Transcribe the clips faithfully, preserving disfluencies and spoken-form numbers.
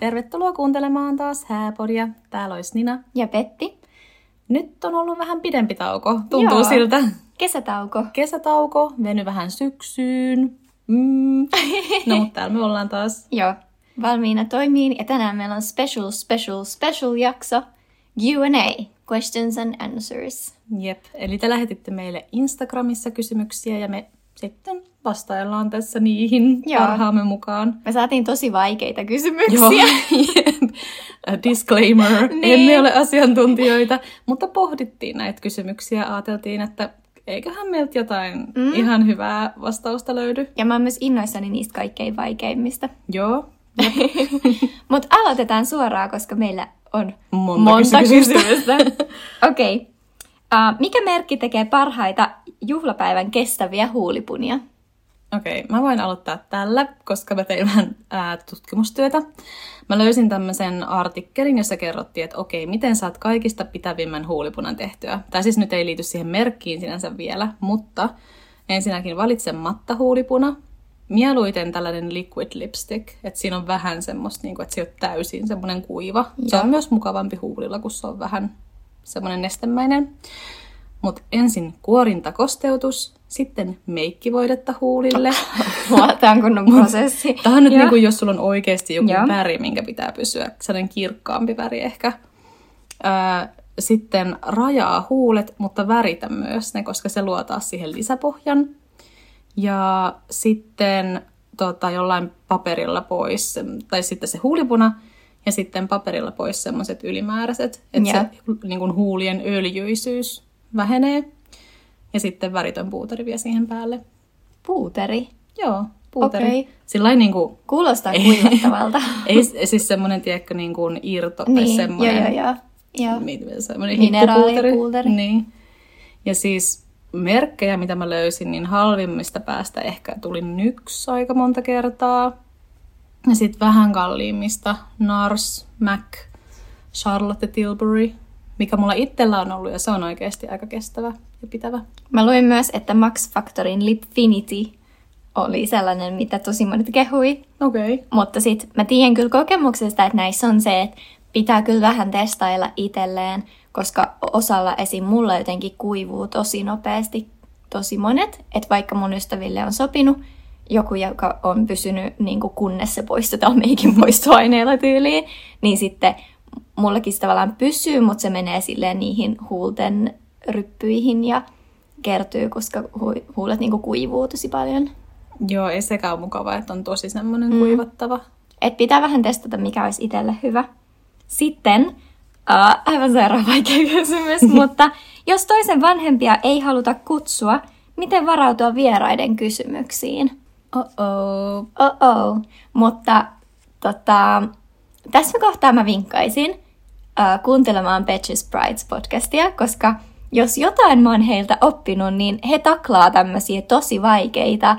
Tervetuloa kuuntelemaan taas Hääporia. Täällä olisi Nina. Ja Petti. Nyt on ollut vähän pidempi tauko, tuntuu Joo. siltä. Kesätauko. Kesätauko, veny vähän syksyyn. Mm. No, mutta täällä me ollaan taas. Joo, valmiina toimiin. Ja tänään meillä on special, special, special jakso. Q and A, questions and answers. Jep, eli te lähetitte meille Instagramissa kysymyksiä ja me sitten vastaillaan tässä niihin Joo. parhaamme mukaan. Me saatiin tosi vaikeita kysymyksiä. Disclaimer, niin. Emme ole asiantuntijoita, mutta pohdittiin näitä kysymyksiä ja ajateltiin, että eiköhän meiltä jotain mm. ihan hyvää vastausta löydy. Ja mä oon myös innoissani niistä kaikkein vaikeimmista. Joo. Mutta aloitetaan suoraan, koska meillä on monta, monta kysymystä. Okei. Okay. Uh, mikä merkki tekee parhaita juhlapäivän kestäviä huulipunia? Okei, okay, mä voin aloittaa tällä, koska mä tein vähän ää, tutkimustyötä. Mä löysin tämmöisen artikkelin, jossa kerrottiin, että okei, okay, miten saat kaikista pitävimmän huulipunan tehtyä. Tämä siis nyt ei liity siihen merkkiin sinänsä vielä, mutta ensinnäkin valitse mattahuulipuna. Mieluiten tällainen liquid lipstick, että siinä on vähän semmoista, niin kuin, että se on täysin semmoinen kuiva. Ja. Se on myös mukavampi huulilla, kun se on vähän semmoinen nestemäinen. Mutta ensin kuorintakosteutus, sitten meikkivoidetta huulille. Tämä on kunnon prosessi. Tämä on nyt niin kuin, jos sulla on oikeasti joku Joo. väri, minkä pitää pysyä. Sellainen kirkkaampi väri ehkä. Äh, sitten rajaa huulet, mutta väritä myös ne, koska se luo taas siihen lisäpohjan. Ja sitten tota, jollain paperilla pois, tai sitten se huulipuna, ja sitten paperilla pois semmoiset ylimääräiset, että yeah. se niin kuin huulien öljyisyys vähenee. Ja sitten väritön puuteri vie siihen päälle. Puuteri? Joo, puuteri. Okay. Sillain niin kuin... Kuulostaa kuivattavalta. Ei siis semmoinen, tiedätkö, niin kuin irto tai niin, semmoinen... Joo, joo, joo. Mineraalipuuteri. Niin. Ja siis... Merkkejä, mitä mä löysin, niin halvimmista päästä ehkä tuli Nyks aika monta kertaa. Ja sitten vähän kalliimmista Nars, Mac, Charlotte Tilbury, mikä mulla itsellä on ollut ja se on oikeasti aika kestävä ja pitävä. Mä luin myös, että Max Factorin Lipfinity oli sellainen, mitä tosi monet kehui. Okei. Okay. Mutta sitten mä tiedän kyllä kokemuksesta, että näissä on se, että pitää kyllä vähän testailla itselleen. Koska osalla esim. Mulla jotenkin kuivuu tosi nopeasti tosi monet. Että vaikka mun ystäville on sopinut joku, joka on pysynyt niin kuin kunnes se poistetaan meikin poistoaineella tyyliin, niin sitten mullakin se tavallaan pysyy, mutta se menee silleen niihin huulten ryppyihin ja kertyy, koska hu- huulet niin kuin kuivuu tosi paljon. Joo, ei sekään ole mukavaa, että on tosi semmoinen mm. kuivattava. Et pitää vähän testata, mikä olisi itselle hyvä. Sitten... Uh, aivan sairaan vaikea kysymys, mutta jos toisen vanhempia ei haluta kutsua, miten varautua vieraiden kysymyksiin? Oh-oh. Oh-oh. Mutta tota, tässä kohtaa mä vinkkaisin uh, kuuntelemaan Betches Brides-podcastia, koska jos jotain mä oon heiltä oppinut, niin he taklaa tämmöisiä tosi vaikeita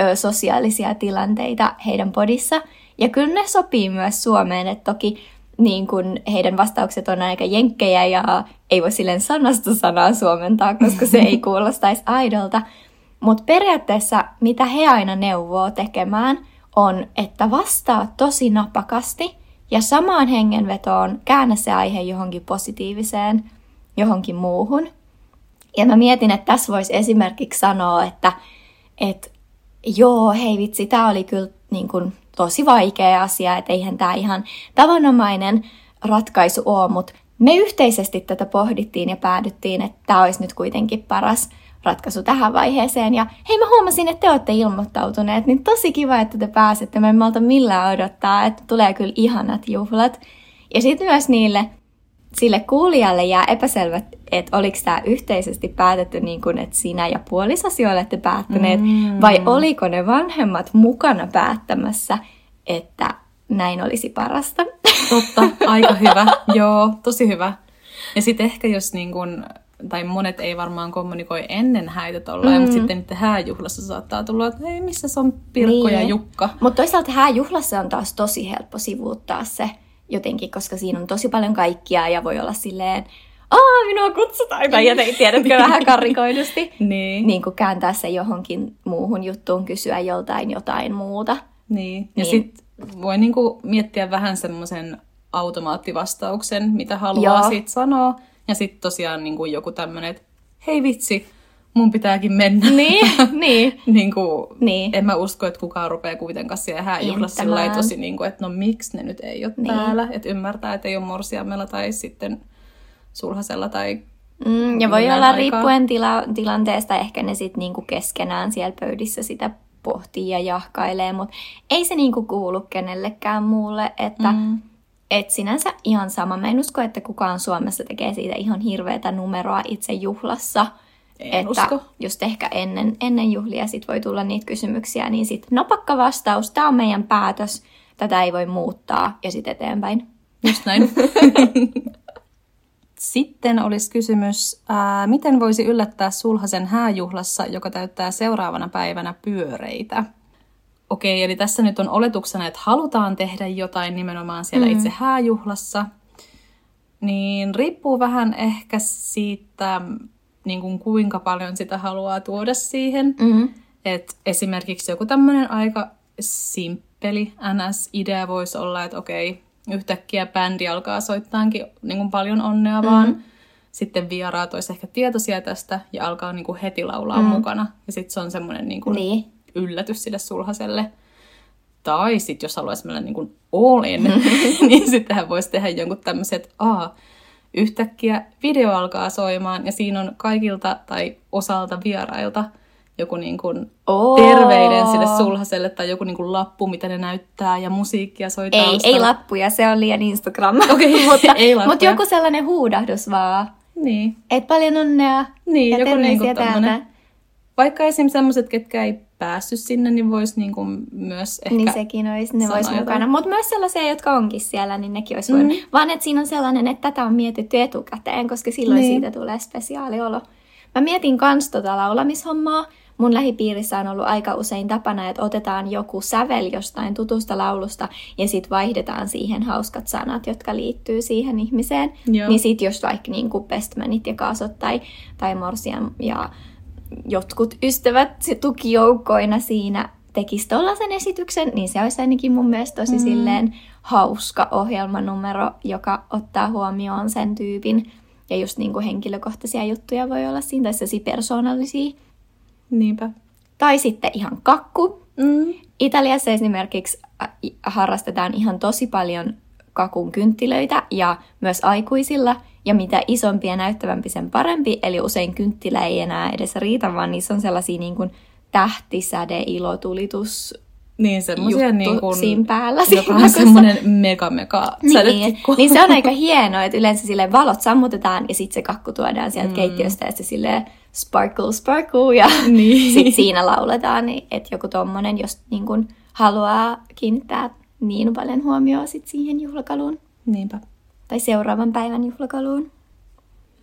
ö, sosiaalisia tilanteita heidän podissa. Ja kyllä ne sopii myös Suomeen, että toki... Niin kun heidän vastaukset on aika jenkkejä ja ei voi silleen sanasta sanaa suomentaa, koska se ei kuulostaisi aidolta. Mutta periaatteessa mitä he aina neuvoo tekemään on, että vastaa tosi napakasti ja samaan hengenvetoon käännä se aihe johonkin positiiviseen, johonkin muuhun. Ja mä mietin, että tässä voisi esimerkiksi sanoa, että et, joo, hei vitsi, tää oli kyllä niin kun, tosi vaikea asia, että eihän tämä ihan tavanomainen ratkaisu ole, mutta me yhteisesti tätä pohdittiin ja päädyttiin, että tämä olisi nyt kuitenkin paras ratkaisu tähän vaiheeseen. Ja hei, mä huomasin, että te olette ilmoittautuneet, niin tosi kiva, että te pääsette. Mä en malta millään odottaa, että tulee kyllä ihanat juhlat. Ja sitten myös niille, sille kuulijalle jää epäselvät, että oliko tämä yhteisesti päätetty niin kuin, että sinä ja puolisosi olette päättäneet, mm. vai oliko ne vanhemmat mukana päättämässä, että näin olisi parasta? Totta, aika hyvä. Joo, tosi hyvä. Ja sitten ehkä jos, niin kun, tai monet ei varmaan kommunikoi ennen häitä tollaan, mm. mutta sitten niiden hääjuhlassa saattaa tulla, että hei, missä on Pirkko niin. ja Jukka? Mutta toisaalta hääjuhlassa on taas tosi helppo sivuuttaa se, jotenkin, koska siinä on tosi paljon kaikkia ja voi olla silleen, aah, minua kutsutaan, tai jotenkin tiedätkö vähän karrikoidusti. Niin. Niin kuin kääntää se johonkin muuhun juttuun, kysyä joltain jotain muuta. Niin. Ja niin. sitten voi niin kuin miettiä vähän semmoisen automaattivastauksen, mitä haluaa Joo. sit sanoa. Ja sitten tosiaan niin kuin joku tämmöinen, että hei vitsi, mun pitääkin mennä. Niin, niin. niin, kuin, niin. En mä usko, että kukaan rupeaa kuitenkaan siellä hääjuhlas sillä tosi, niin kuin, että no miksi ne nyt ei ole niin. täällä. Että ymmärtää, että ei ole morsiamella tai sitten sulhasella tai... Mm, ja voi olla aikaa. Riippuen tila, tilanteesta, ehkä ne sitten niinku keskenään siellä pöydissä sitä pohtii ja jahkailee, mutta ei se niinku kuulu kenellekään muulle, että mm. et sinänsä ihan sama. Mä en usko, että kukaan Suomessa tekee siitä ihan hirveätä numeroa itse juhlassa. En että usko. Just ehkä ennen, ennen juhlia sit voi tulla niitä kysymyksiä, niin sitten nopakka vastaus, tää on meidän päätös, tätä ei voi muuttaa ja sitten eteenpäin. Just näin. Sitten olisi kysymys, ää, miten voisi yllättää sulhasen hääjuhlassa, joka täyttää seuraavana päivänä pyöreitä? Okei, eli tässä nyt on oletuksena, että halutaan tehdä jotain nimenomaan siellä mm-hmm. itse hääjuhlassa. Niin riippuu vähän ehkä siitä, niin kuin kuinka paljon sitä haluaa tuoda siihen. Mm-hmm. Et esimerkiksi joku tämmöinen aika simppeli N S-idea voisi olla, että okei, yhtäkkiä bändi alkaa soittaankin niin kuin paljon onnea vaan. Mm-hmm. Sitten vieraat olisi ehkä tietoisia tästä ja alkaa niin kuin heti laulaa mm-hmm. mukana. Ja sitten se on semmoinen niin kuin niin. yllätys sille sulhaselle. Tai sitten jos haluaisi mennä niin kuin all in, mm-hmm. niin sittenhän voisi tehdä jonkun tämmöisen, että aah, yhtäkkiä video alkaa soimaan ja siinä on kaikilta tai osalta vierailta joku niin kuin oh. terveinen sille sulhaselle tai joku niin kuin lappu, mitä ne näyttää ja musiikkia soi taustalla. Ei, ei lappuja, se on liian Instagram. Okay. mutta, mutta joku sellainen huudahdus vaan. Niin. Et paljon onnea niin, ja joku terveisiä niin täältä. Vaikka esimerkiksi sellaiset, ketkä ei päässyt sinne, niin vois niin kuin myös ehkä niin sekin olisi, ne vois mukana. Mutta myös sellaisia, jotka onkin siellä, niin nekin olisi voinut. Mm. Vaan että siinä on sellainen, että tätä on mietitty etukäteen, koska silloin niin. siitä tulee spesiaaliolo. Mä mietin kans tota laulamishommaa. Mun lähipiirissä on ollut aika usein tapana, että otetaan joku sävel jostain tutusta laulusta ja sit vaihdetaan siihen hauskat sanat, jotka liittyy siihen ihmiseen. Joo. Niin sit jos vaikka niinku bestmanit ja kaasot tai, tai morsian ja jotkut ystävät tukijoukkoina siinä tekisi tollasen esityksen, niin se olisi ainakin mun mielestä tosi mm. silleen hauska ohjelmanumero, joka ottaa huomioon sen tyypin. Ja just niinku henkilökohtaisia juttuja voi olla siinä, tai sellaisia persoonallisia. Niinpä. Tai sitten ihan kakku. Mm. Italiassa esimerkiksi harrastetaan ihan tosi paljon kakun kynttilöitä, ja myös aikuisilla. Ja mitä isompi ja näyttävämpi, sen parempi. Eli usein kynttilä ei enää edes riitä, vaan niissä on sellaisia niin kuin tähtisäde, ilotulitus. Niin, semmoisia niin kuin, päällä, joka on semmoinen mega-mega sädetikku. Niin, niin se on aika hienoa, että yleensä silleen valot sammutetaan ja sitten se kakku tuodaan sieltä mm. keittiöstä ja se silleen sparkle, sparkle ja niin. sitten siinä lauletaan. Niin, että joku tommonen, jos niin kun haluaa kiinnittää niin paljon huomioon sit siihen juhlakaluun. Niinpä. Tai seuraavan päivän juhlakaluun.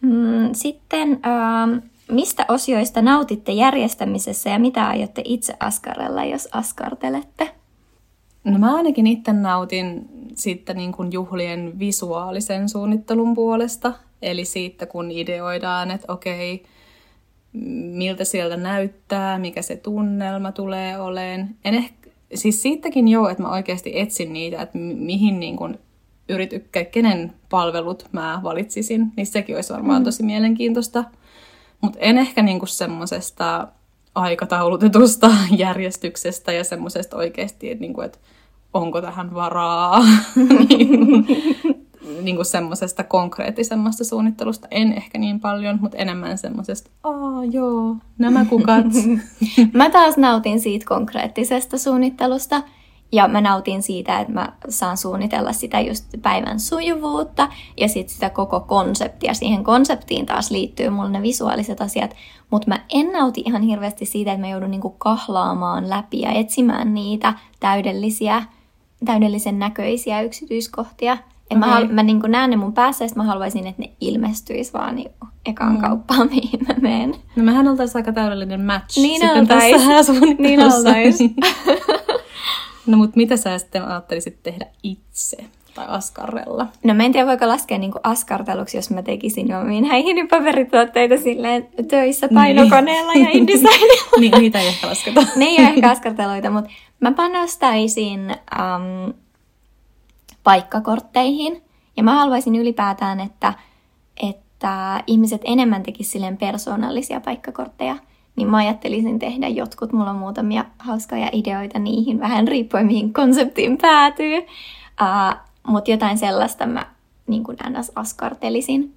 Mm, sitten... Ähm, Mistä osioista nautitte järjestämisessä ja mitä aiotte itse askarella, jos askartelette? No mä ainakin itse nautin siitä niin kuin juhlien visuaalisen suunnittelun puolesta. Eli siitä, kun ideoidaan, että okei, miltä sieltä näyttää, mikä se tunnelma tulee oleen. En ehkä, siis siitäkin joo, että mä oikeasti etsin niitä, että mihin niin kuin yrity, kenen palvelut mä valitsisin. Niin sekin olisi varmaan mm. tosi mielenkiintoista. Mutta en ehkä niinku semmoisesta aikataulutetusta järjestyksestä ja semmoisesta oikeasti, että niinku, et onko tähän varaa. niinku semmoisesta konkreettisemmasta suunnittelusta en ehkä niin paljon, mutta enemmän semmoisesta, aa joo, nämä kukat. Mä taas nautin siitä konkreettisesta suunnittelusta. Ja mä nautin siitä, että mä saan suunnitella sitä just päivän sujuvuutta ja sitten sitä koko konseptia. Siihen konseptiin taas liittyy mulle ne visuaaliset asiat, mutta mä en nauti ihan hirveästi siitä, että mä joudun niinku kahlaamaan läpi ja etsimään niitä täydellisiä, täydellisen näköisiä yksityiskohtia. Okay. Mä, halu- mä niinku näen ne mun päässä ja mä haluaisin, että ne ilmestyisi vaan niinku ekaan mm. kauppaan, mihin mä menen. No mehän oltaisiin aika täydellinen match. Niin oltaisiin. Niin oltaisiin. No mutta mitä sä sitten ajattelisit tehdä itse tai askarrella? No mä en tiedä, voiko laskea niinku askarteluksi, jos mä tekisin omiin häihin paperituotteita silleen töissä painokoneella niin. ja InDesignilla. niin, niitä ei ehkä lasketa. ne ei ole ehkä askarteluita, mutta Mä panostaisin äm, paikkakortteihin ja mä haluaisin ylipäätään, että, että ihmiset enemmän tekisivät silleen persoonallisia paikkakortteja. Niin mä ajattelisin tehdä jotkut, mulla on muutamia hauskoja ideoita niihin, vähän riippuen mihin konseptiin päätyy. Uh, Mutta jotain sellaista mä niin kuin ns. Askartelisin.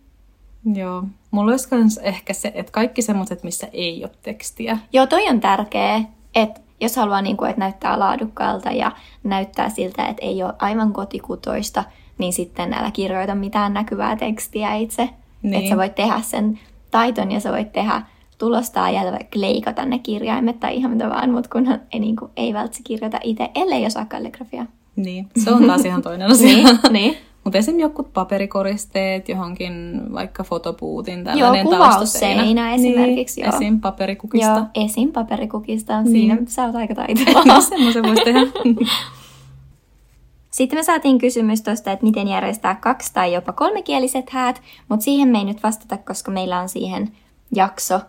Joo. Mulla olisi myös ehkä se, että kaikki semmoiset, missä ei ole tekstiä. Joo, toi on tärkeä, että jos haluaa, niin kuin, että näyttää laadukkaalta ja näyttää siltä, että ei ole aivan kotikutoista, niin sitten älä kirjoita mitään näkyvää tekstiä itse. Niin. Että sä voit tehdä sen taiton ja sä voit tehdä tulostaa ja leikata ne kirjaimet tai ihan mitä vaan, mutta kunhan ei, niin kuin, ei välttämättä kirjoita itse, ellei osaa kalligrafiaa. Niin, se on taas ihan toinen asia. niin, niin. Mutta esimerkiksi jotkut paperikoristeet, johonkin vaikka fotopuutin, tällainen taustoseinä. Seinä esimerkiksi, niin, joo. Esim. paperikukista. Joo, esim. paperikukista. Siinä niin. Sä oot aika taitavaa. Semmoisen voisi tehdä. Sitten me saatiin kysymys tuosta, että miten järjestää kaksi tai jopa kolmekieliset häät, mutta siihen me ei nyt vastata, koska meillä on siihen jakso,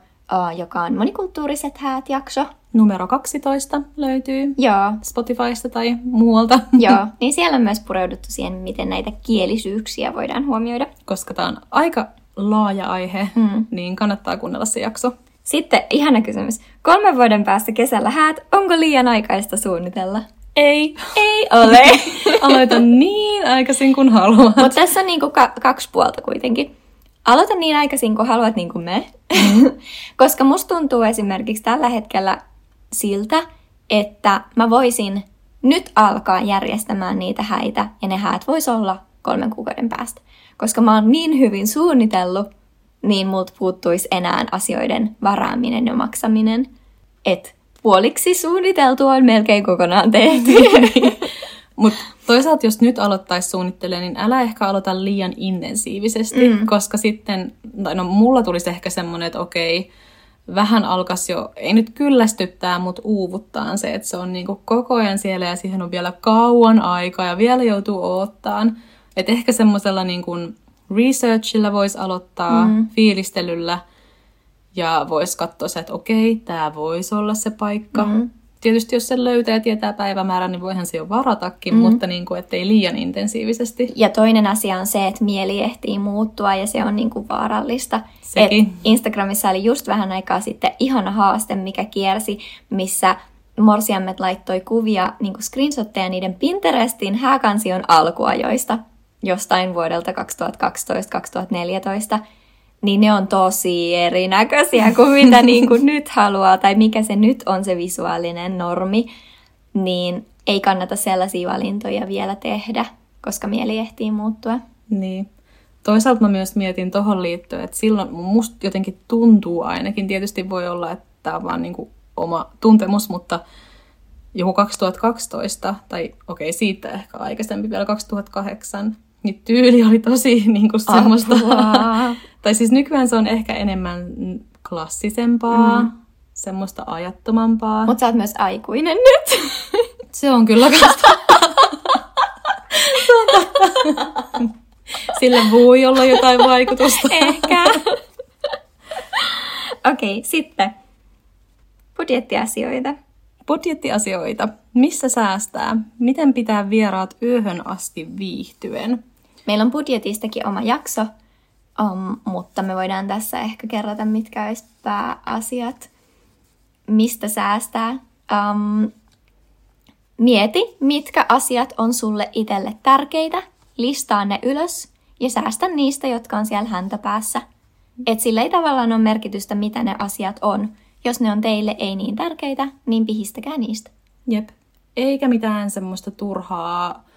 joka on monikulttuuriset häät jakso. Numero kaksitoista löytyy Joo. Spotifysta tai muualta. Joo, niin siellä on myös pureuduttu siihen, miten näitä kielisyyksiä voidaan huomioida. Koska tämä on aika laaja aihe, mm. niin kannattaa kuunnella se jakso. Sitten ihana kysymys. Kolmen vuoden päästä kesällä häät, onko liian aikaista suunnitella? Ei. Ei ole. Aloita niin aikaisin kuin haluat. Mutta tässä on niinku ka- kaksi puolta kuitenkin. Aloita niin aikaisin kuin haluat, niin kuin me. Mm. Koska musta tuntuu esimerkiksi tällä hetkellä siltä, että mä voisin nyt alkaa järjestämään niitä häitä, ja ne häät vois olla kolmen kuukauden päästä. Koska mä oon niin hyvin suunnitellut, niin multa puuttuisi enää asioiden varaaminen ja maksaminen. Et puoliksi suunniteltu on melkein kokonaan tehty. Mutta toisaalta, jos nyt aloittaisi suunnittelemaan, niin älä ehkä aloita liian intensiivisesti, mm. koska sitten, no mulla tulisi ehkä semmoinen, että okei, vähän alkaisi jo, ei nyt kyllästyttää, mutta uuvuttaa se, että se on niinku koko ajan siellä ja siihen on vielä kauan aikaa ja vielä joutuu oottaan. Että ehkä semmoisella niinku researchilla voisi aloittaa, mm. fiilistelyllä ja voisi katsoa se, että okei, tämä voisi olla se paikka. Mm. Tietysti jos sen löytää ja tietää päivämäärän, niin voihan se jo varatakin, mm-hmm. mutta niin kuin, ettei liian intensiivisesti. Ja toinen asia on se, että mieli ehtii muuttua ja se on niin kuin vaarallista. Instagramissa oli just vähän aikaa sitten ihana haaste, mikä kiersi, missä morsiammet laittoi kuvia, niin kuin screenshotteja niiden Pinterestin hääkansion alkuajoista jostain vuodelta kaksituhattakaksitoista kaksituhattaneljätoista. Niin ne on tosi erinäköisiä kuin mitä niin kuin nyt haluaa, tai mikä se nyt on se visuaalinen normi, niin ei kannata sellaisia valintoja vielä tehdä, koska mieli ehtii muuttua. Niin. Toisaalta mä myös mietin tohon liittyen, että silloin musta jotenkin tuntuu ainakin, tietysti voi olla, että tää on vaan niin kuin oma tuntemus, mutta joku kaksituhattakaksitoista, tai okei, siitä ehkä aikaisempi vielä kaksituhattakahdeksan, niin tyyli oli tosi niin kuin semmoista. Tai siis nykyään se on ehkä enemmän klassisempaa, mm. semmoista ajattomampaa. Mutta sä oot myös aikuinen nyt. Se on kyllä kasta. Sillä voi olla jotain vaikutusta. Ehkä. Okei, okay, sitten. Budjettiasioita. Budjettiasioita. Missä säästää? Miten pitää vieraat yöhön asti viihtyen? Meillä on budjetistakin oma jakso. Um, mutta me voidaan tässä ehkä kerrata, mitkä olisi pääasiat, mistä säästää. Um, mieti, mitkä asiat on sulle itselle tärkeitä, listaa ne ylös ja säästä niistä, jotka on siellä häntäpäässä. Et sillä ei tavallaan ole merkitystä, mitä ne asiat on. Jos ne on teille ei niin tärkeitä, niin pihistäkää niistä. Jep. Eikä mitään semmoista turhaa.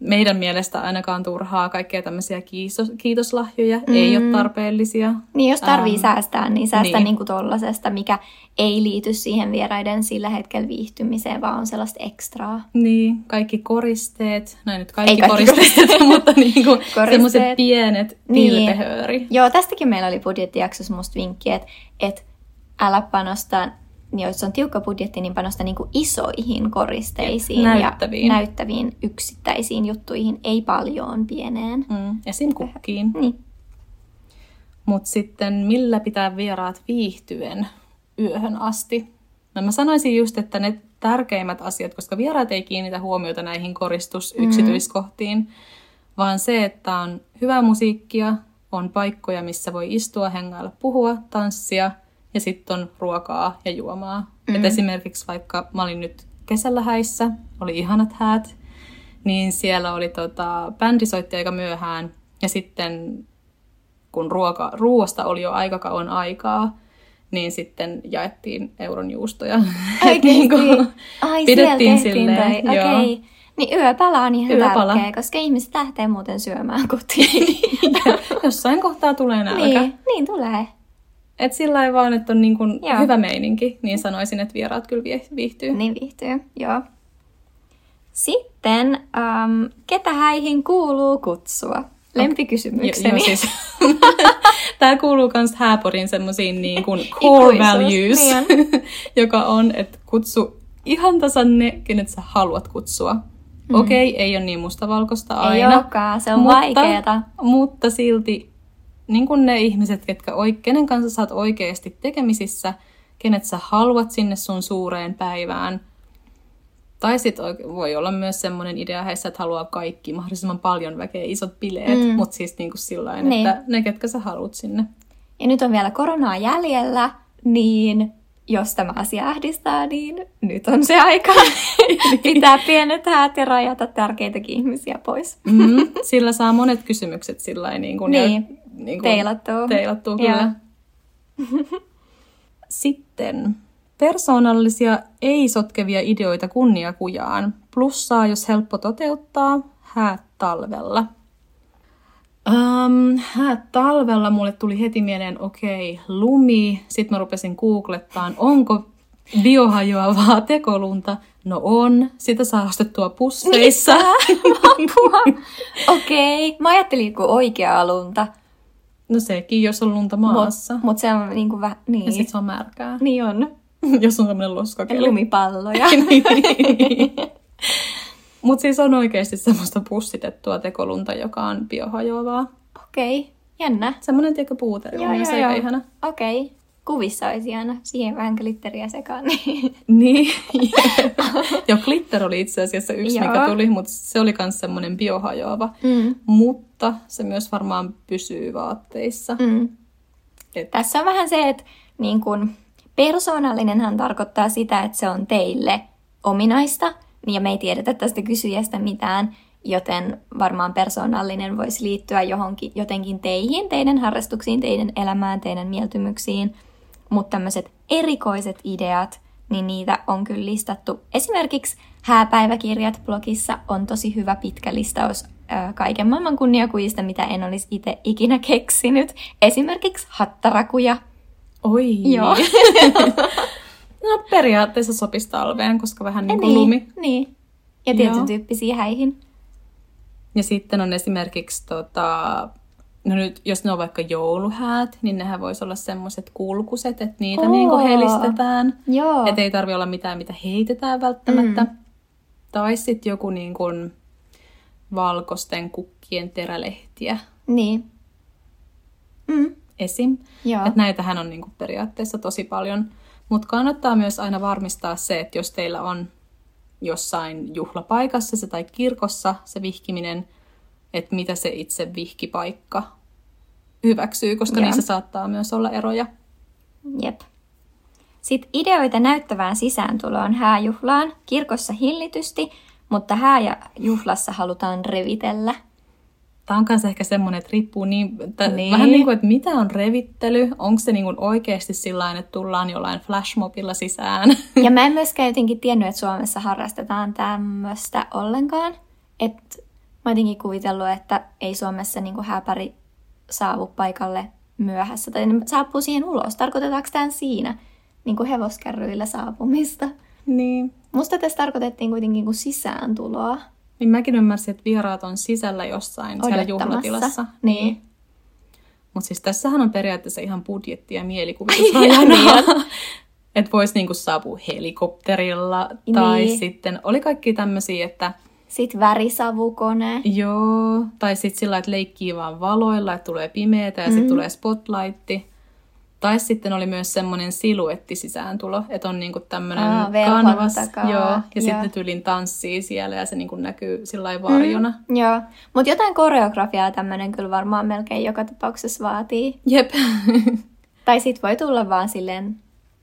Meidän mielestä ainakaan turhaa, kaikkea tämmöisiä kiitos, kiitoslahjoja, mm. ei ole tarpeellisia. Niin jos tarvii ähm, säästää, niin säästää niin. Niinku tollasesta, mikä ei liity siihen vieraiden sillä hetkellä viihtymiseen, vaan on sellaista ekstraa. Niin, kaikki koristeet, no nyt kaikki, kaikki koristeet, koristeet. mutta niinku semmoiset pienet pilpehööri. Niin. Joo, tästäkin meillä oli budjettijaksossa musta vinkki, että et älä panostaa. Niin jos on tiukka budjetti, niin panosta niin kuin isoihin koristeisiin näyttäviin. ja näyttäviin yksittäisiin juttuihin, ei paljon pieneen. Mm, esim. Kukkiin. Niin. Mutta sitten millä pitää vieraat viihtyen yöhön asti? No mä sanoisin just, että ne tärkeimmät asiat, koska vieraat ei kiinnitä huomiota näihin koristusyksityiskohtiin, mm. vaan se, että on hyvää musiikkia, on paikkoja, missä voi istua, hengailla, puhua, tanssia ja sitten on ruokaa ja juomaa. Mm. Et esimerkiksi vaikka mä olin nyt kesällä häissä, oli ihanat häät, niin siellä oli tota, bändi soitti aika myöhään ja sitten kun ruoka, ruoasta oli jo aika kauan aikaa, niin sitten jaettiin euron juustoja. Niin kun, ai, pidettiin silleen. Tai, joo. Okay. Niin yöpala on ihan yöpala. Tärkeä, koska ihmiset lähtee muuten syömään kotiin. Jossain kohtaa tulee nälkä. Niin, niin tulee. Et sillä ei vaan, että on niin kun hyvä meininki, niin sanoisin, että vieraat kyllä viihtyy. Niin viihtyy, joo. Sitten, um, ketä häihin kuuluu kutsua? Lempikysymykseni. Okay. Jo, jo, siis. Tämä kuuluu myös Hääporin semmoisiin niin kuin core values, joka on, että kutsu ihan tasan ne, kenet sä haluat kutsua. Mm. Okei, okay, ei ole niin mustavalkoista aina. Ei olekaan, se on mutta, vaikeata. Mutta silti niin kuin ne ihmiset, ketkä oike- kenen kanssa sä oot oikeasti tekemisissä, kenet sä haluat sinne sun suureen päivään. Tai sitten voi olla myös semmoinen idea heissä, että haluaa kaikki, mahdollisimman paljon väkeä, isot bileet, mm. mutta siis niin kuin sillain, niin. Että ne, ketkä sä haluat sinne. Ja nyt on vielä koronaa jäljellä, niin jos tämä asia ahdistaa, niin nyt on se aika pitää pienet häät ja rajata tärkeitäkin ihmisiä pois. Mm, sillä saa monet kysymykset sillain niin kuin niin. Ja, niin kuin teilattua. Teilattua, kyllä. Sitten... Persoonallisia, ei-sotkevia ideoita kunniakujaan. Plussaa, jos helppo toteuttaa. Häät talvella. Um, häät talvella mulle tuli heti mieleen, okei, okay, lumi. Sitten mä rupesin googlettaan, onko biohajoavaa tekolunta. No on. Sitä saa ostettua pusseissa. Okei. Okay. Mä ajattelin kuin oikeaa lunta. No sekin, jos on lunta maassa. Mutta mut se on niin kuin vähän... Niin. Ja sit se on märkää. Niin on. Jos on tämmöinen loskakeli. Lumipalloja. Niin. Mutta siis on oikeasti semmoista pussitettua tekolunta, joka on biohajoavaa. Okei, okay. Jännä. Semmoinen tiekö puutelu, joo, joo, se on ihana. Okei, okay. Kuvissa olisi aina siihen vähän glitteriä sekaan. Niin. Jo glitter oli itse asiassa yksi, mikä tuli, mutta se oli myös semmoinen biohajoava. Mm. Mutta se myös varmaan pysyy vaatteissa. Mm. Et... Tässä on vähän se, että... Niin kun... Persoonallinenhan tarkoittaa sitä, että se on teille ominaista, ja me ei tiedetä tästä kysyjästä mitään, joten varmaan persoonallinen voisi liittyä johonkin, jotenkin teihin, teidän harrastuksiin, teidän elämään, teidän mieltymyksiin. Mutta tämmöiset erikoiset ideat, niin niitä on kyllä listattu. Esimerkiksi Hääpäiväkirjat blogissa on tosi hyvä pitkä listaus kaiken maailman kunniakujista, mitä en olisi itse ikinä keksinyt. Esimerkiksi hattarakuja. Oi. Joo. No periaatteessa sopisi talveen, koska vähän niin kuin lumi. Niin. Ja tietyn tyyppisiä häihin. Ja sitten on esimerkiksi, tota, no nyt, jos ne on vaikka jouluhäät, niin nehän voisi olla semmoiset kulkuset, että niitä oh. niin kuin helistetään. Joo. Että ei tarvitse olla mitään, mitä heitetään välttämättä. Mm. Tai sitten joku niin kuin valkoisten kukkien terälehtiä. Niin. Mm. Esim. Että näitähän on niinku periaatteessa tosi paljon. Mutta kannattaa myös aina varmistaa se, että jos teillä on jossain juhlapaikassa se, tai kirkossa se vihkiminen, että mitä se itse vihkipaikka hyväksyy, koska joo. niissä saattaa myös olla eroja. Jep. Sitten ideoita näyttävään sisääntuloon hääjuhlaan. Kirkossa hillitysti, mutta hääjuhlassa halutaan revitellä. Tämä on myös ehkä semmoinen, että riippuu niin, että niin. vähän niin kuin, että mitä on revittely, onko se niin kuin oikeasti sillain, että tullaan jollain flashmobilla sisään. Ja mä en myöskään jotenkin tiennyt, että Suomessa harrastetaan tämmöistä ollenkaan. Että mä jotenkin kuvitellut, että ei Suomessa niin kuin hääpari saavu paikalle myöhässä. Tai ne saapuu siihen ulos. Tarkoitetaanko tämän siinä niin kuin hevoskärryillä saapumista? Niin. Musta tässä tarkoitettiin kuitenkin kuin sisääntuloa. Niin mäkin ymmärsin, että vieraat on sisällä jossain siellä juhlatilassa. Niin. Niin. Mutta siis tässähän on periaatteessa ihan budjetti- ja mielikuvitusrajana. Että voisi niinku saapua helikopterilla tai niin. sitten, oli kaikki tämmöisiä, että... Sitten värisavukone. Joo, tai sitten sillä, että leikkii vaan valoilla, että tulee pimeätä ja mm-hmm. sitten tulee spotlightti. Tai sitten oli myös semmoinen siluetti sisääntulo, että on niinku tämmöinen Aa, kanvas. Takaa. Joo, ja, ja sitten tylin tanssii siellä ja se niinku näkyy sillä varjona. Mm, joo, mutta jotain koreografiaa tämmöinen kyllä varmaan melkein joka tapauksessa vaatii. Jep. Tai sit voi tulla vaan silleen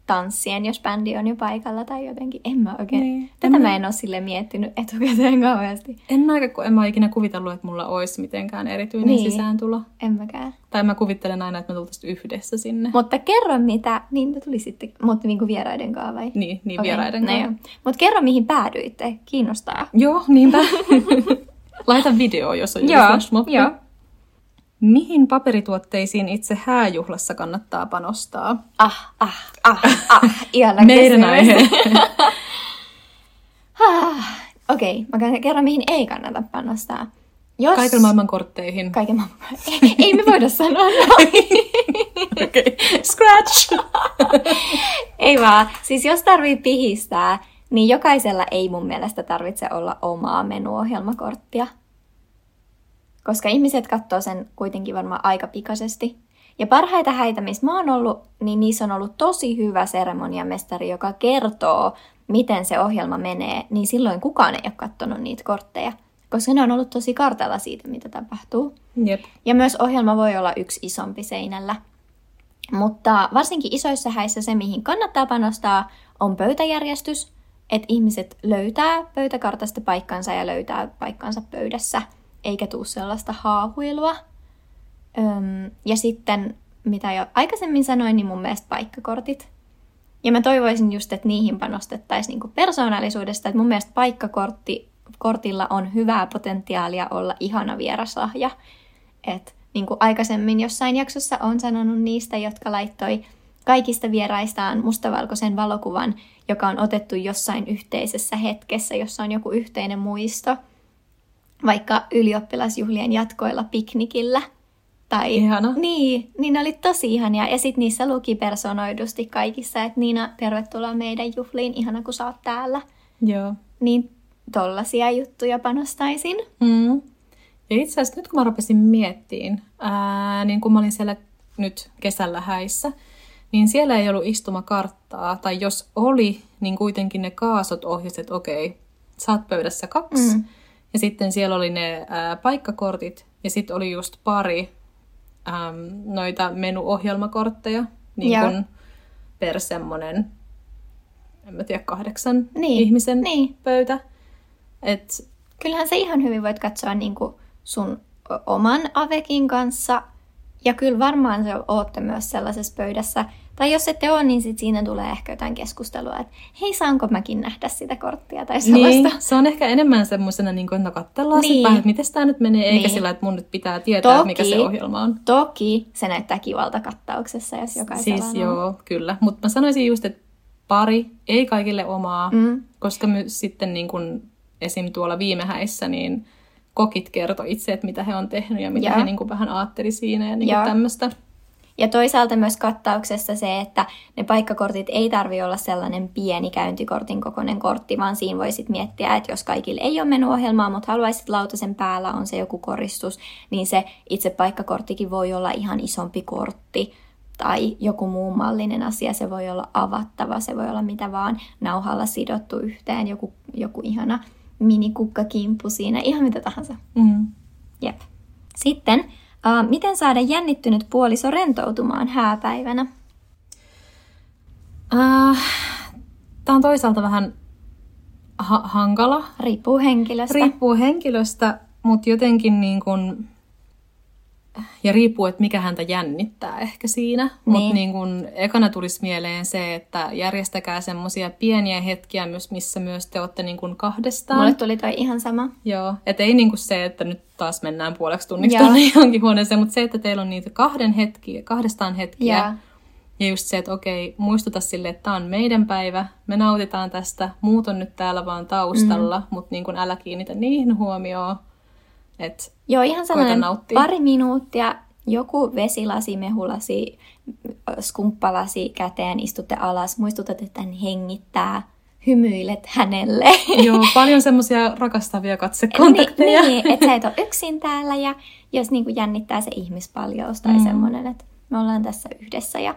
tanssien, jos bändi on jo paikalla tai jotenkin. En mä oikein. Niin. Tätä en mä... mä en ole silleen miettinyt etukäteen kauheasti. En mä, kun en mä ikinä kuvitellut, että mulla olisi mitenkään erityinen niin. sisääntulo. En mäkään. Tai mä kuvittelen aina, että me tultaisiin yhdessä sinne. Mutta kerro mitä, niin te tuli sitten, mutta niin kuin vieraiden kanssa vai? Niin, niin okay. vieraiden kanssa. No, mutta kerro mihin päädyitte, kiinnostaa. Joo, niinpä. Laita video, jos on joku flashmobbi. Joo, joo. Mihin paperituotteisiin itse hääjuhlassa kannattaa panostaa? Ah, ah, ah, ah. Ihana meidän aihe. Okei, okay, mä kerron, mihin ei kannata panostaa. Jos... Kaiken maailman kortteihin. Kaiken maailman kortteihin. Ei, ei me voida sanoa noin. Okei, okay. Scratch. Ei vaan. Siis jos tarvii pihistää, niin jokaisella ei mun mielestä tarvitse olla omaa menuohjelmakorttia. Koska ihmiset katsoo sen kuitenkin varmaan aika pikaisesti. Ja parhaita häitä, missä mä oon ollut, niin niissä on ollut tosi hyvä seremoniamestari, joka kertoo, miten se ohjelma menee. Niin silloin kukaan ei ole katsonut niitä kortteja, koska ne on ollut tosi kartalla siitä, mitä tapahtuu. Jep. Ja myös ohjelma voi olla yksi isompi seinällä. Mutta varsinkin isoissa häissä se, mihin kannattaa panostaa, on pöytäjärjestys. Että ihmiset löytää pöytäkartasta paikkansa ja löytää paikkansa pöydässä. Eikä tule sellaista haahuilua. Öm, ja sitten, mitä jo aikaisemmin sanoin, niin mun mielestä paikkakortit. Ja mä toivoisin just, että niihin panostettaisiin niinku persoonallisuudesta. Että mun mielestä paikkakortilla on hyvää potentiaalia olla ihana vieraslahja. Et niin kuin aikaisemmin jossain jaksossa on sanonut niistä, jotka laittoi kaikista vieraistaan mustavalkoisen valokuvan, joka on otettu jossain yhteisessä hetkessä, jossa on joku yhteinen muisto. Vaikka ylioppilasjuhlien jatkoilla piknikillä. Tai, ihana. Niin, niin ne oli tosi ihania. Ja sitten niissä luki personoidusti kaikissa, että Nina, tervetuloa meidän juhliin. Ihana, kun sä oot täällä. Joo. Niin tollaisia juttuja panostaisin. Mm. Ja itse asiassa nyt kun mä rupesin miettiin, ää, niin kun mä olin siellä nyt kesällä häissä, niin siellä ei ollut istumakarttaa. Tai jos oli, niin kuitenkin ne kaasot ohjasivat, että okei, okay, sä oot pöydässä kaksi. Mm. Ja sitten siellä oli ne ää, paikkakortit ja sitten oli just pari äm, noita menuohjelmakortteja, niin kuin per semmoinen, en mä tiedä, kahdeksan niin. ihmisen niin. pöytä. Et... Kyllähän se ihan hyvin voit katsoa niin kuin sun oman avekin kanssa ja kyllä varmaan se ootte myös sellaisessa pöydässä. Tai jos ette ole, niin sit siinä tulee ehkä jotain keskustelua, että hei, saanko mäkin nähdä sitä korttia tai sellaista. Niin, se on ehkä enemmän semmoisena, niin kuin, että no katsellaan niin. sitten vähän, että miten tämä nyt menee, niin. eikä sillä, että mun nyt pitää tietää, toki, mikä se ohjelma on. Toki se näyttää kivalta kattauksessa, jos jokaisella siis, on. Siis joo, kyllä. Mutta mä sanoisin just, että pari, ei kaikille omaa, mm. koska my, sitten niin kun esim. Tuolla viime häissä, niin kokit kertoi itse, että mitä he on tehnyt ja mitä ja. he niin kun, vähän aatteli siinä ja niin tämmöistä. Ja toisaalta myös kattauksessa se, että ne paikkakortit ei tarvitse olla sellainen pieni käyntikortin kokoinen kortti, vaan siinä voi sit miettiä, että jos kaikille ei ole menuohjelmaa, mutta haluaisit lautasen päällä on se joku koristus, niin se itse paikkakorttikin voi olla ihan isompi kortti tai joku muun mallinen asia. Se voi olla avattava, se voi olla mitä vaan, nauhalla sidottu yhteen, joku, joku ihana minikukkakimppu siinä, ihan mitä tahansa. Mm. Jep. Sitten... Uh, miten saada jännittynyt puoliso rentoutumaan hääpäivänä? Uh, Tämä on toisaalta vähän ha- hankala. Riippuu henkilöstä. Riippuu henkilöstä, mutta jotenkin niin kun... Ja riippuu, että mikä häntä jännittää ehkä siinä. Niin. Mutta niin kun ekana tulisi mieleen se, että järjestäkää semmoisia pieniä hetkiä, missä myös te olette niin kun kahdestaan. Mulle tuli toi ihan sama. Joo, et ei niin kun se, että nyt taas mennään puoleksi tunniksi tuonne johonkin huoneeseen, mutta se, että teillä on niitä kahden hetkiä, kahdestaan hetkiä. Ja, ja just se, että okei, muistuta sille, että tämä on meidän päivä, me nautitaan tästä, muut on nyt täällä vaan taustalla, mm-hmm. mutta niin kun älä kiinnitä niihin huomioon. Et joo, ihan sellainen pari minuuttia, joku vesilasi, mehulasi, skumppalasi käteen, istutte alas, muistutat, että hän hengittää, hymyilet hänelle. Joo, paljon semmoisia rakastavia katsekontakteja. Niin, niin että sä et ole yksin täällä ja jos niin kuin jännittää se ihmispaljous tai mm. semmoinen, että me ollaan tässä yhdessä ja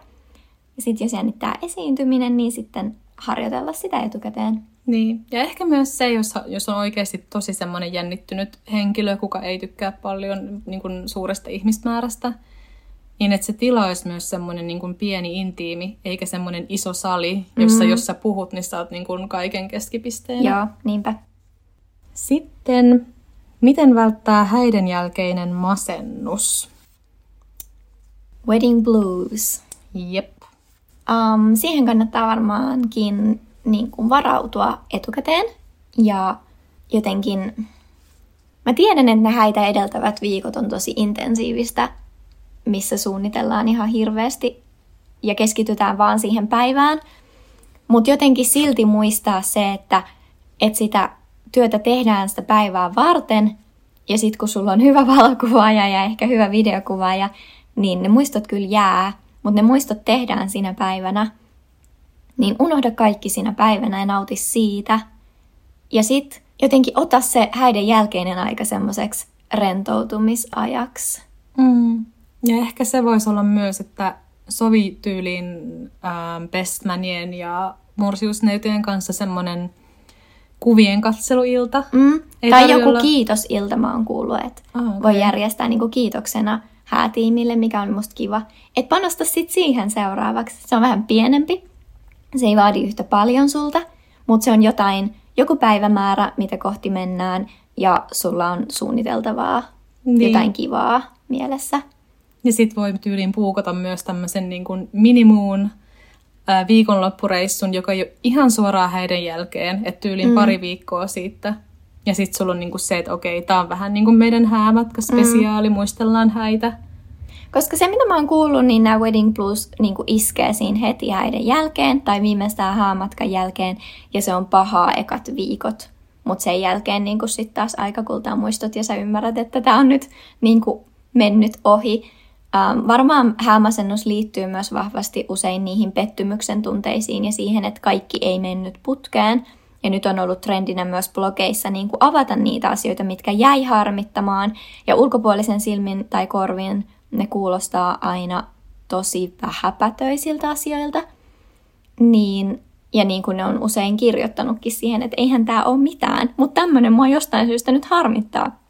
Ja sitten jos jännittää esiintyminen, niin sitten harjoitella sitä etukäteen. Niin, ja ehkä myös se, jos, jos on oikeasti tosi semmoinen jännittynyt henkilö, kuka ei tykkää paljon niin kuin suuresta ihmismäärästä, niin että se tila olisi myös semmoinen niin kuin pieni intiimi, eikä semmoinen iso sali, jossa mm. jos sä puhut, niin sä oot niin kuin kaiken keskipisteen. Joo, niinpä. Sitten, miten välttää häiden jälkeinen masennus? Wedding blues. Jep. Um, siihen kannattaa varmaankin niin kuin varautua etukäteen. Ja jotenkin, mä tiedän, että ne häitä edeltävät viikot on tosi intensiivistä, missä suunnitellaan ihan hirveästi ja keskitytään vaan siihen päivään. Mutta jotenkin silti muistaa se, että, että sitä työtä tehdään sitä päivää varten. Ja sitten kun sulla on hyvä valokuvaaja ja ehkä hyvä videokuvaaja, niin ne muistot kyllä jää. Mutta ne muistot tehdään sinä päivänä. Niin unohda kaikki sinä päivänä ja nauti siitä. Ja sitten jotenkin ota se häiden jälkeinen aika semmoiseksi rentoutumisajaksi. Mm. Ja ehkä se voisi olla myös, että sovi tyyliin äh, bestmanien ja morsiusneitojen kanssa semmoinen kuvien katseluilta. Mm. Tai joku olla... kiitosilta mä oon kuullut, että ah, okay. voi järjestää niinku kiitoksena häätiimille, mikä on musta kiva. Et panosta sit siihen seuraavaksi. Se on vähän pienempi. Se ei vaadi yhtä paljon sulta, mutta se on jotain, joku päivämäärä, mitä kohti mennään, ja sulla on suunniteltavaa, niin. jotain kivaa mielessä. Ja sit voi tyyliin puukata myös tämmöisen niin kuin minimuun ää, viikonloppureissun, joka ei ole ihan suoraan häiden jälkeen, että tyyliin mm. pari viikkoa siitä. Ja sit sulla on niin kuin se, että okei, tää on vähän niin kuin meidän häämatka spesiaali, mm. muistellaan häitä. Koska se, mitä mä oon kuullut, niin nämä wedding blues niin kuin iskee siinä heti häiden jälkeen tai viimeistään häämatkan jälkeen, ja se on pahaa ekat viikot. Mutta sen jälkeen niin kuin sit taas aika kultaa muistot, ja sä ymmärrät, että tää on nyt niin kuin mennyt ohi. Ähm, varmaan häämasennus liittyy myös vahvasti usein niihin pettymyksen tunteisiin ja siihen, että kaikki ei mennyt putkeen. Ja nyt on ollut trendinä myös blogeissa niin kuin avata niitä asioita, mitkä jäi harmittamaan, ja ulkopuolisen silmin tai korvin ne kuulostaa aina tosi vähäpätöisiltä asioilta. Niin, ja niin kuin ne on usein kirjoittanutkin siihen, että eihän tää ole mitään, mutta tämmönen mua jostain syystä nyt harmittaa.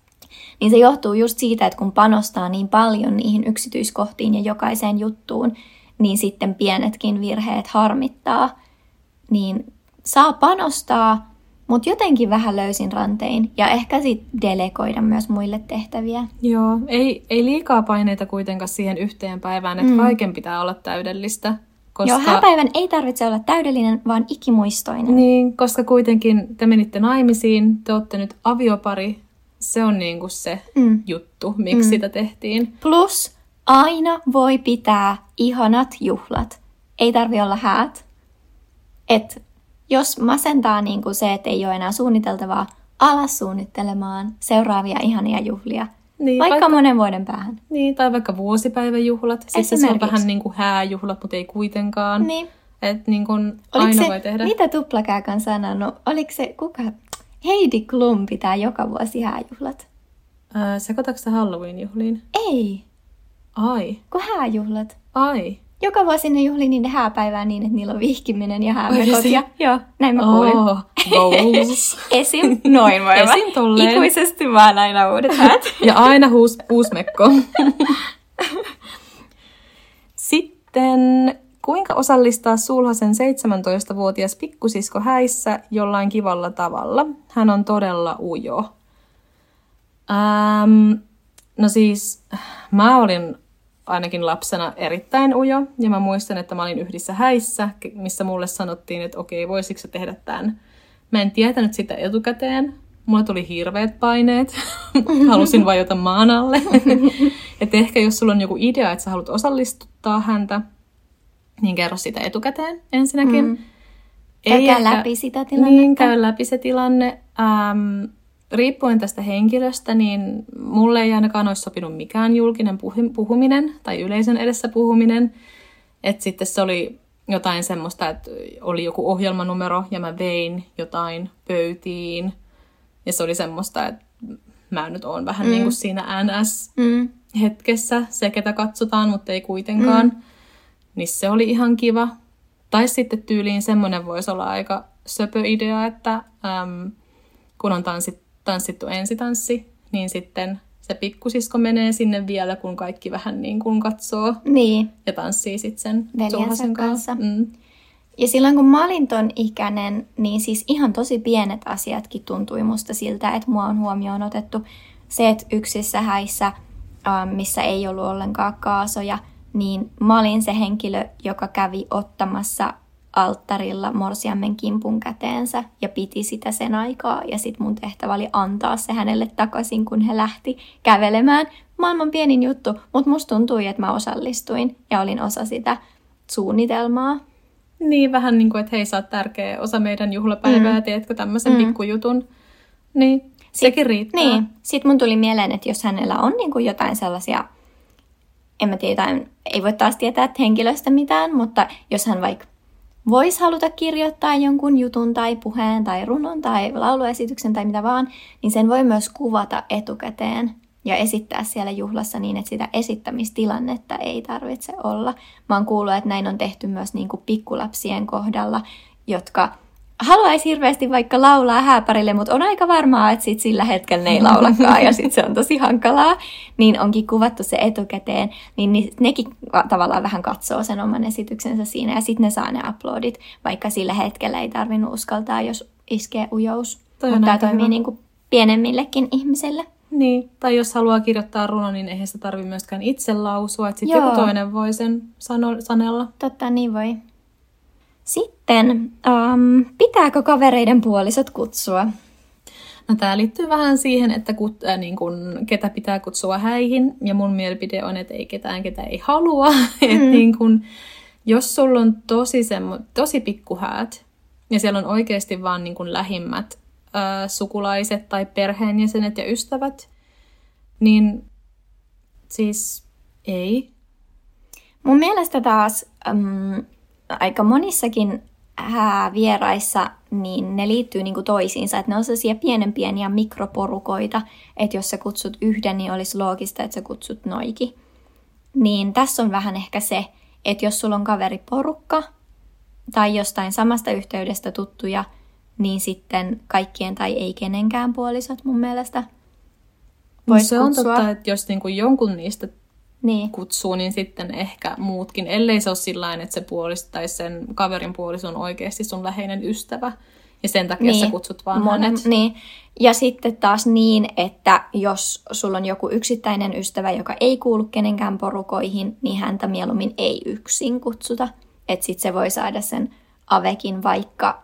Niin se johtuu just siitä, että kun panostaa niin paljon niihin yksityiskohtiin ja jokaiseen juttuun, niin sitten pienetkin virheet harmittaa. Niin saa panostaa, mutta jotenkin vähän löysin rantein. Ja ehkä sitten delegoida myös muille tehtäviä. Joo, ei, ei liikaa paineita kuitenkaan siihen yhteen päivään, että mm. kaiken pitää olla täydellistä. Koska... Joo, hääpäivän ei tarvitse olla täydellinen, vaan ikimuistoinen. Niin, koska kuitenkin te menitte naimisiin, te olette nyt aviopari. Se on niin kuin se mm. juttu, miksi mm. sitä tehtiin. Plus aina voi pitää ihanat juhlat. Ei tarvi olla häät. Et jos masentaa niin kuin se, että ei ole enää suunniteltavaa, ala suunnittelemaan seuraavia ihania juhlia. Niin, vaikka, vaikka monen vuoden päähän. Niin, tai vaikka vuosipäiväjuhlat. Sitten se on vähän niin kuin hääjuhlat, mutta ei kuitenkaan. Niin. Että niin kuin aina se, voi tehdä. Mitä Tuplakääkä on sanonut? Oliko se kuka... Heidi Klum pitää joka vuosi hääjuhlat. Öö, sekoitatko sä Halloween-juhliin? Ei. Ai. Kun hääjuhlat. Ai. Joka vuosi ne juhlii niiden hääpäivään niin, että niillä on vihkiminen ja häämekot. Ja... Joo, näin mä kuulin. Oh, Esim. Noin voi Esim tolleen. Ikuisesti vaan aina uudet häät. Ja aina huus, huusmekko. Sitten... Kuinka osallistaa sulhasen seitsemäntoistavuotias pikkusisko häissä jollain kivalla tavalla? Hän on todella ujo. Ähm, no siis, mä olin ainakin lapsena erittäin ujo. Ja mä muistan, että mä olin yhdissä häissä, missä mulle sanottiin, että okei, voisitko sä tehdä tämän? Mä en tietänyt sitä etukäteen. Mulla tuli hirveät paineet. Halusin vajota maan alle. Että ehkä jos sulla on joku idea, että sä haluat osallistuttaa häntä, niin kerro sitä etukäteen ensinnäkin. Mm. Käykää ehkä, läpi sitä tilannetta. Niin, käy läpi se tilanne. Ähm, riippuen tästä henkilöstä, niin mulle ei ainakaan olisi sopinut mikään julkinen puhuminen tai yleisön edessä puhuminen. Että sitten se oli jotain semmoista, että oli joku ohjelmanumero ja mä vein jotain pöytiin. Ja se oli semmoista, että mä nyt oon vähän mm. niin kuin siinä N S-hetkessä, se ketä katsotaan, mutta ei kuitenkaan. Mm. niin se oli ihan kiva. Tai sitten tyyliin semmoinen voisi olla aika söpö idea, että äm, kun on tanssit, tanssittu ensitanssi, niin sitten se pikkusisko menee sinne vielä, kun kaikki vähän niin kuin katsoo. Niin. Ja tanssii sitten sen sulhasen kanssa. Mm. Ja silloin kun mä olin ton ikäinen, niin siis ihan tosi pienet asiatkin tuntui musta siltä, että mua on huomioon otettu. Se, että yksissä häissä, missä ei ollut ollenkaan kaasoja, niin mä olin se henkilö, joka kävi ottamassa alttarilla morsiammen kimpun käteensä ja piti sitä sen aikaa. Ja sit mun tehtävä oli antaa se hänelle takaisin, kun he lähti kävelemään. Maailman pienin juttu, mutta musta tuntui, että mä osallistuin ja olin osa sitä suunnitelmaa. Niin, vähän niin kuin, että hei, sä oot tärkeä osa meidän juhlapäivää, mm. tiedätkö tämmöisen mm. pikkujutun. Niin, sit, sekin riittää. Niin, sit mun tuli mieleen, että jos hänellä on niin kuin jotain sellaisia, en mä tiedä, jotain, ei voi taas tietää henkilöstä mitään, mutta jos hän vaikka voisi haluta kirjoittaa jonkun jutun tai puheen tai runon tai lauluesityksen tai mitä vaan, niin sen voi myös kuvata etukäteen ja esittää siellä juhlassa niin, että sitä esittämistilannetta ei tarvitse olla. Mä oon kuullut, että näin on tehty myös niin kuin pikkulapsien kohdalla, jotka haluaisi hirveästi vaikka laulaa hääparille, mutta on aika varmaa, että sit sillä hetkellä ne ei laulakaan ja sit se on tosi hankalaa. Niin onkin kuvattu se etukäteen, niin nekin tavallaan vähän katsoo sen oman esityksensä siinä ja sitten ne saa ne uploadit, vaikka sillä hetkellä ei tarvinnut uskaltaa, jos iskee ujous. Toi mutta tämä toimii niin kuin pienemmillekin ihmisille. Niin, tai jos haluaa kirjoittaa runon, niin eihän sitä tarvitse myöskään itse lausua, että sitten joku toinen voi sen sano- sanella. Totta, niin voi. Sitten, um, pitääkö kavereiden puolisot kutsua? No, tämä liittyy vähän siihen, että kut, äh, niin kun, ketä pitää kutsua häihin, ja mun mielipide on, että ei ketään, ketä ei halua. Mm. Et niin kun, jos sulla on tosi, semmo, tosi pikkuhäät, ja siellä on oikeasti vaan niin kun lähimmät äh, sukulaiset tai perheenjäsenet ja ystävät, niin siis ei. Mun mielestä taas... Um, Aika monissakin häävieraissa niin ne liittyy niinku toisiinsa, että ne on sellaisia pienen pieniä mikroporukoita, että jos sä kutsut yhden, niin olisi loogista, että sä kutsut noikin. Niin tässä on vähän ehkä se, että jos sulla on kaveriporukka tai jostain samasta yhteydestä tuttuja, niin sitten kaikkien tai ei kenenkään puolisot mun mielestä vois kutsua. No se on totta, että jos niinku jonkun niistä... Niin. kutsuu, niin sitten ehkä muutkin, ellei se ole sillain, että se puolis tai sen kaverin puoliso on oikeasti sun läheinen ystävä, ja sen takia niin. sä kutsut vaan Mon- hänet. Niin. Ja sitten taas niin, että jos sulla on joku yksittäinen ystävä, joka ei kuulu kenenkään porukoihin, niin häntä mieluummin ei yksin kutsuta. Että sit se voi saada sen avekin, vaikka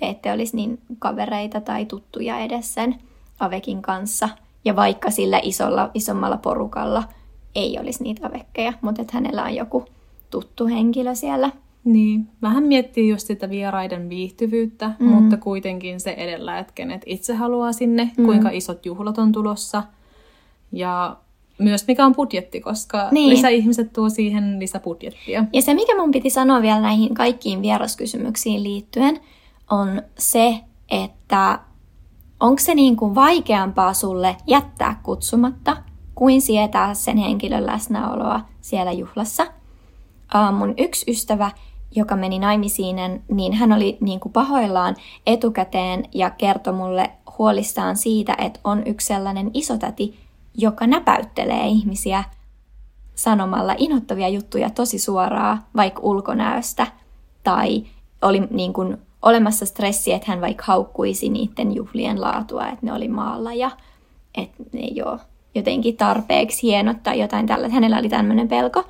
te ette olisi niin kavereita tai tuttuja edes sen avekin kanssa, ja vaikka sillä isolla, isommalla porukalla ei olisi niitä avekkejä, mutta että hänellä on joku tuttu henkilö siellä. Niin, vähän miettii just sitä vieraiden viihtyvyyttä, mm. mutta kuitenkin se edellä, että kenet itse haluaa sinne, mm. kuinka isot juhlat on tulossa ja myös mikä on budjetti, koska niin. lisäihmiset tuo siihen lisäbudjettia. Ja se, mikä mun piti sanoa vielä näihin kaikkiin vieraskysymyksiin liittyen, on se, että onko se niin kuin vaikeampaa sulle jättää kutsumatta, kuin sietää sen henkilön läsnäoloa siellä juhlassa. Uh, mun yksi ystävä, joka meni naimisiin, niin hän oli niin kuin pahoillaan etukäteen ja kertoi mulle huolissaan siitä, että on yksi sellainen isotäti, joka näpäyttelee ihmisiä sanomalla inhottavia juttuja tosi suoraan, vaikka ulkonäöstä. Tai oli niin kuin olemassa stressi, että hän vaikka haukkuisi niiden juhlien laatua, että ne oli maalla ja että ne ei ole jotenkin tarpeeksi hienot tai jotain tällä. Hänellä oli tämmöinen pelko.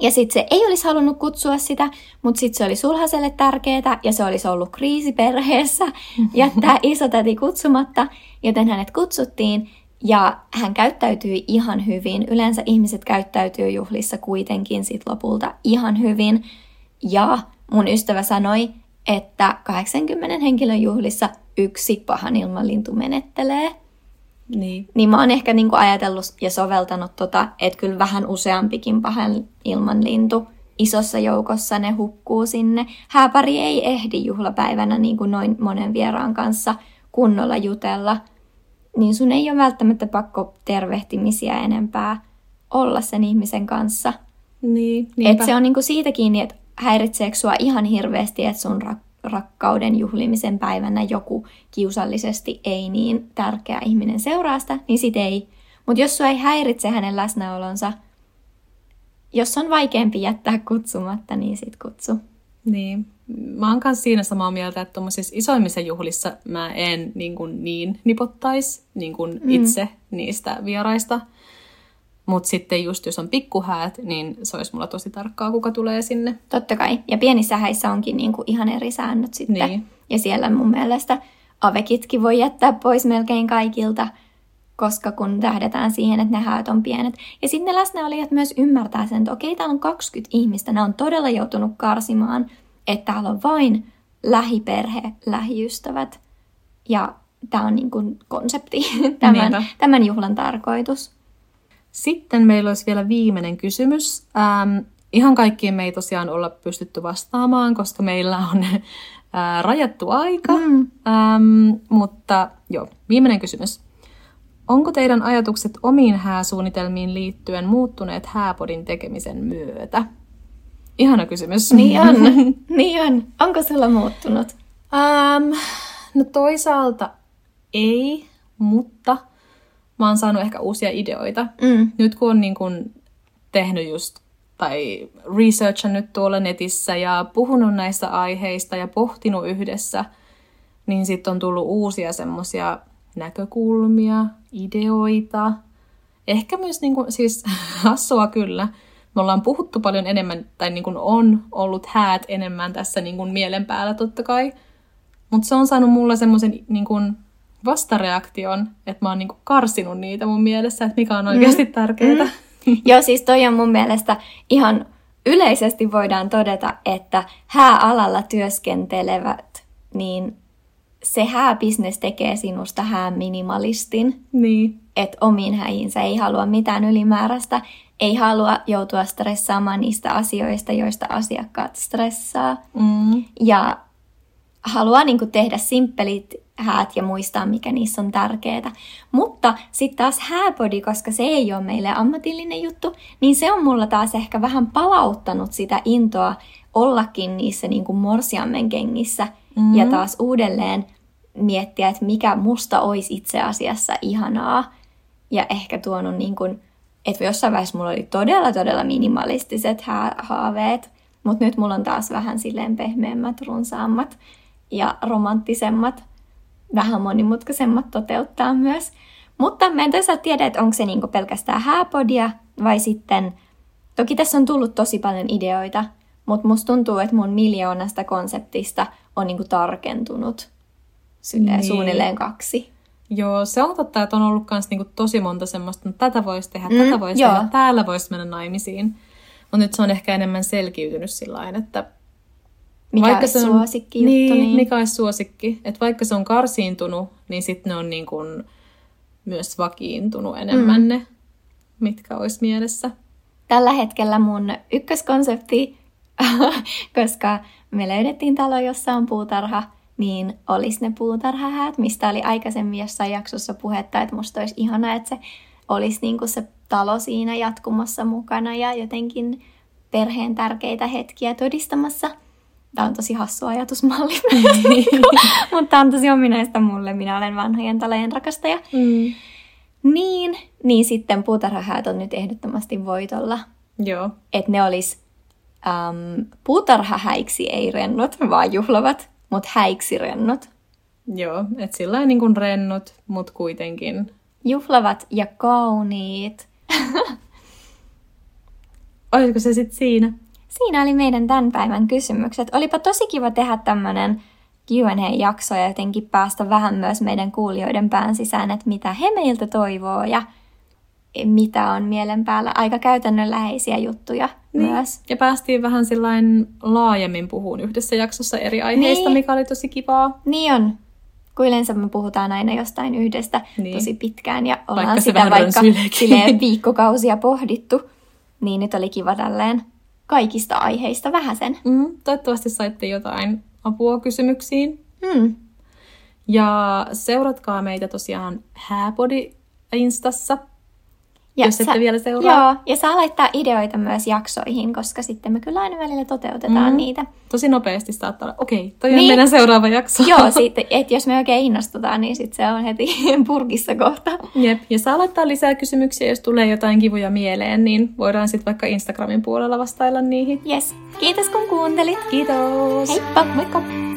Ja sitten se ei olisi halunnut kutsua sitä, mutta sitten se oli sulhaselle tärkeää ja se olisi ollut kriisiperheessä jättää isotäti kutsumatta, joten hänet kutsuttiin ja hän käyttäytyi ihan hyvin. Yleensä ihmiset käyttäytyy juhlissa kuitenkin sit lopulta ihan hyvin. Ja mun ystävä sanoi, että kahdeksankymmenen henkilön juhlissa yksi pahan ilmanlintu menettelee. Niin. niin mä oon ehkä niinku ajatellut ja soveltanut tota, että kyllä vähän useampikin pahan ilmanlintu isossa joukossa ne hukkuu sinne. Hääpari ei ehdi juhlapäivänä niinku noin monen vieraan kanssa kunnolla jutella, niin sun ei ole välttämättä pakko tervehtimisiä enempää olla sen ihmisen kanssa. Niin, että se on niinku siitä kiinni, että häiritseekö sua ihan hirveästi, että sun rak- rakkauden juhlimisen päivänä joku kiusallisesti ei niin tärkeä ihminen seuraa sitä, niin sit ei. Mutta jos sua ei häiritse hänen läsnäolonsa, jos on vaikeampi jättää kutsumatta, niin sit kutsu. Niin. Mä oon kanssa siinä samaa mieltä, että tuommoisissa isoimmissa juhlissa mä en niin, kuin niin nipottaisi niin kuin mm. itse niistä vieraista. Mutta sitten just jos on pikkuhäät, niin se olisi mulla tosi tarkkaa, kuka tulee sinne. Totta kai. Ja pienissä häissä onkin niin kuin ihan eri säännöt sitten. Niin. Ja siellä mun mielestä avekitkin voi jättää pois melkein kaikilta, koska kun tähdetään siihen, että ne häät on pienet. Ja sitten ne läsnäolijat myös ymmärtää sen, että okei, täällä on kaksikymmentä ihmistä. Nämä on todella joutunut karsimaan, että täällä on vain lähiperhe, lähiystävät. Ja tämä on niin kuin konsepti, tämän, tämän juhlan tarkoitus. Sitten meillä olisi vielä viimeinen kysymys. Ähm, ihan kaikkiin me ei tosiaan olla pystytty vastaamaan, koska meillä on äh, rajattu aika. Mm. Ähm, mutta joo, viimeinen kysymys. Onko teidän ajatukset omiin hääsuunnitelmiin liittyen muuttuneet Hääpodin tekemisen myötä? Ihana kysymys. Niin on. niin on. Onko sulla muuttunut? Ähm, no toisaalta ei, mutta mä oon saanut ehkä uusia ideoita. Mm. Nyt kun on niin kun tehnyt just, tai researchannut tuolla netissä ja puhunut näistä aiheista ja pohtinut yhdessä, niin sitten on tullut uusia semmoisia näkökulmia, ideoita. Ehkä myös, niin kun, siis hassua kyllä, me ollaan puhuttu paljon enemmän, tai niin kun on ollut häät enemmän tässä niin kun mielen päällä totta kai, mutta se on saanut mulla semmoisen niin kun vastareaktion, että mä oon niinku karsinut niitä mun mielessä, että mikä on oikeasti mm. tärkeää. Mm. Joo, siis toi on mun mielestä ihan yleisesti voidaan todeta, että hääalalla työskentelevät, niin se hääbisnes tekee sinusta hääminimalistin. Niin. Että omiin häihinsä ei halua mitään ylimääräistä, ei halua joutua stressaamaan niistä asioista, joista asiakkaat stressaa. Mm. Ja haluaa niinku tehdä simppelit häät ja muistaa, mikä niissä on tärkeää. Mutta sitten taas Hääpodi, koska se ei ole meille ammatillinen juttu, niin se on mulla taas ehkä vähän palauttanut sitä intoa ollakin niissä niin kuin morsiammen kengissä mm. ja taas uudelleen miettiä, että mikä musta olisi itse asiassa ihanaa. Ja ehkä tuonut, niin kuin, että jossain vaiheessa mulla oli todella, todella minimalistiset hää- haaveet, mutta nyt mulla on taas vähän silleen pehmeämmät, runsaammat ja romanttisemmat. Vähän monimutkaisemmat toteuttaa myös. Mutta mä en tosiaan tiedä, että onko se niinku pelkästään Hääpodia vai sitten... Toki tässä on tullut tosi paljon ideoita, mutta musta tuntuu, että mun miljoonasta konseptista on niinku tarkentunut niin. suunnilleen kaksi. Joo, se on totta, että on ollut myös niinku tosi monta semmoista, että tätä voisi tehdä, mm, tätä voisi tehdä, täällä voisi mennä naimisiin. Mutta nyt se on ehkä enemmän selkiytynyt sillain, että... Mikä vaikka olisi on, suosikki juttu. Niin, niin, mikä olisi suosikki. Että vaikka se on karsiintunut, niin sitten ne on niin kun myös vakiintunut enemmän mm. ne, mitkä olisi mielessä. Tällä hetkellä mun ykköskonsepti, koska me löydettiin talo, jossa on puutarha, niin olisi ne puutarhahäät, mistä oli aikaisemmin jossain jaksossa puhetta, että musta olisi ihanaa, että se olisi niin kun se talo siinä jatkumassa mukana ja jotenkin perheen tärkeitä hetkiä todistamassa. Tämä on tosi hassu ajatusmalli, mm. mutta tämä on tosi ominaista mulle. Minä olen vanhojen talojen rakastaja. Mm. Niin, niin sitten puutarhahäät on nyt ehdottomasti voitolla. Joo. Että ne olisi äm, puutarhahäiksi ei rennot, vaan juhlavat, mutta häiksi rennot. Joo, että sillä on niin kuin rennot, mutta kuitenkin. Juhlavat ja kauniit. Olisiko se sitten siinä? Siinä oli meidän tämän päivän kysymykset. Olipa tosi kiva tehdä tämmöinen Q and A-jakso ja jotenkin päästä vähän myös meidän kuulijoiden pään sisään, että mitä he meiltä toivoo ja mitä on mielen päällä. Aika käytännönläheisiä juttuja niin. myös. Ja päästiin vähän sillain laajemmin puhuun yhdessä jaksossa eri aiheista, niin. mikä oli tosi kivaa. Niin on. Kun yleensä me puhutaan aina jostain yhdestä niin. tosi pitkään ja ollaan vaikka sitä vaikka silleen viikkokausia pohdittu. Niin nyt oli kiva tälleen. Kaikista aiheista vähäsen. Mm, toivottavasti saitte jotain apua kysymyksiin. Mm. Ja seuratkaa meitä tosiaan Hääpodi-instassa. ja jos sä, ette vielä seuraa. Joo, ja saa laittaa ideoita myös jaksoihin, koska sitten me kyllä aina välillä toteutetaan mm. niitä. Tosi nopeasti saattaa olla, okei, okay, toi niin, on meidän seuraava jakso. Joo, sitten, et jos me oikein innostutaan, niin sitten se on heti purkissa kohta. Jep, ja saa laittaa lisää kysymyksiä, jos tulee jotain kivuja mieleen, niin voidaan sitten vaikka Instagramin puolella vastailla niihin. Yes, kiitos kun kuuntelit. Kiitos. Heippa, moikka.